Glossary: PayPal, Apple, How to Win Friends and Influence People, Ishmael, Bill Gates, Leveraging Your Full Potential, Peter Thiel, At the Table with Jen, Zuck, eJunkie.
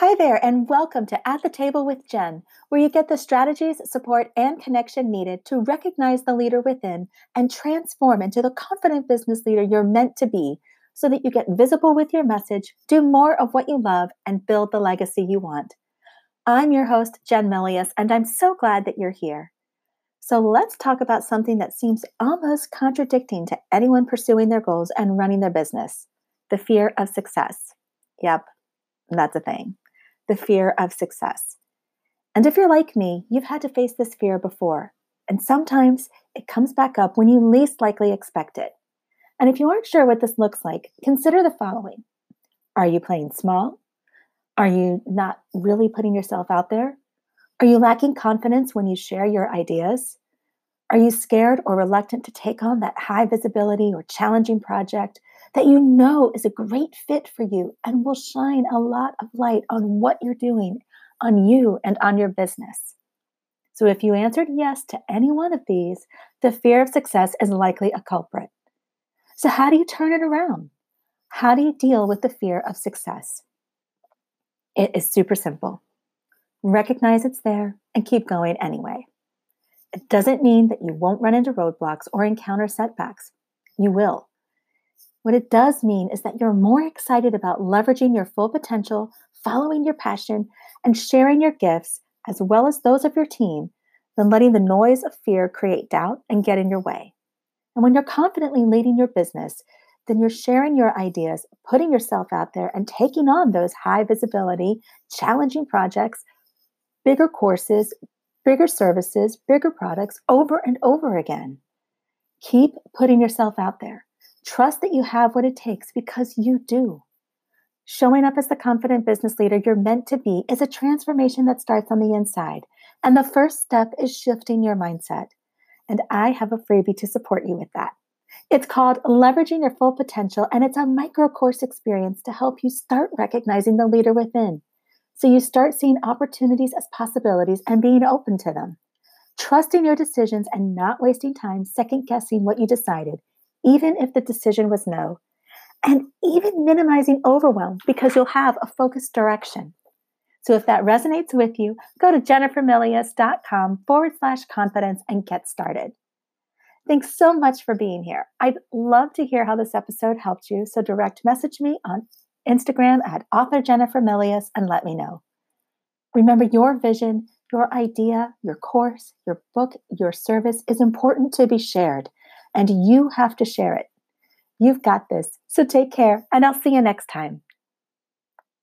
Hi there, and welcome to At the Table with Jen, where you get the strategies, support, and connection needed to recognize the leader within and transform into the confident business leader you're meant to be so that you get visible with your message, do more of what you love, and build the legacy you want. I'm your host, Jen Milius, and I'm so glad that you're here. So let's talk about something that seems almost contradicting to anyone pursuing their goals and running their business, the fear of success. Yep, that's a thing. The fear of success. And if you're like me, you've had to face this fear before, and sometimes it comes back up when you least likely expect it. And if you aren't sure what this looks like, consider the following. Are you playing small? Are you not really putting yourself out there? Are you lacking confidence when you share your ideas? Are you scared or reluctant to take on that high visibility or challenging project that you know is a great fit for you and will shine a lot of light on what you're doing, on you, and on your business? So if you answered yes to any one of these, the fear of success is likely a culprit. So how do you turn it around? How do you deal with the fear of success? It is super simple. Recognize it's there and keep going anyway. It doesn't mean that you won't run into roadblocks or encounter setbacks. You will. What it does mean is that you're more excited about leveraging your full potential, following your passion, and sharing your gifts, as well as those of your team, than letting the noise of fear create doubt and get in your way. And when you're confidently leading your business, then you're sharing your ideas, putting yourself out there, and taking on those high visibility, challenging projects, bigger courses, bigger services, bigger products over and over again. Keep putting yourself out there. Trust that you have what it takes, because you do. Showing up as the confident business leader you're meant to be is a transformation that starts on the inside. And the first step is shifting your mindset. And I have a freebie to support you with that. It's called Leveraging Your Full Potential, and it's a micro course experience to help you start recognizing the leader within, so you start seeing opportunities as possibilities and being open to them. Trusting your decisions and not wasting time second-guessing what you decided, even if the decision was no, and even minimizing overwhelm, because you'll have a focused direction. So if that resonates with you, go to jennifermilius.com/confidence and get started. Thanks so much for being here. I'd love to hear how this episode helped you, so direct message me on Instagram at @authorjennifermilius and let me know. Remember, your vision, your idea, your course, your book, your service is important to be shared. And you have to share it. You've got this, so take care, and I'll see you next time.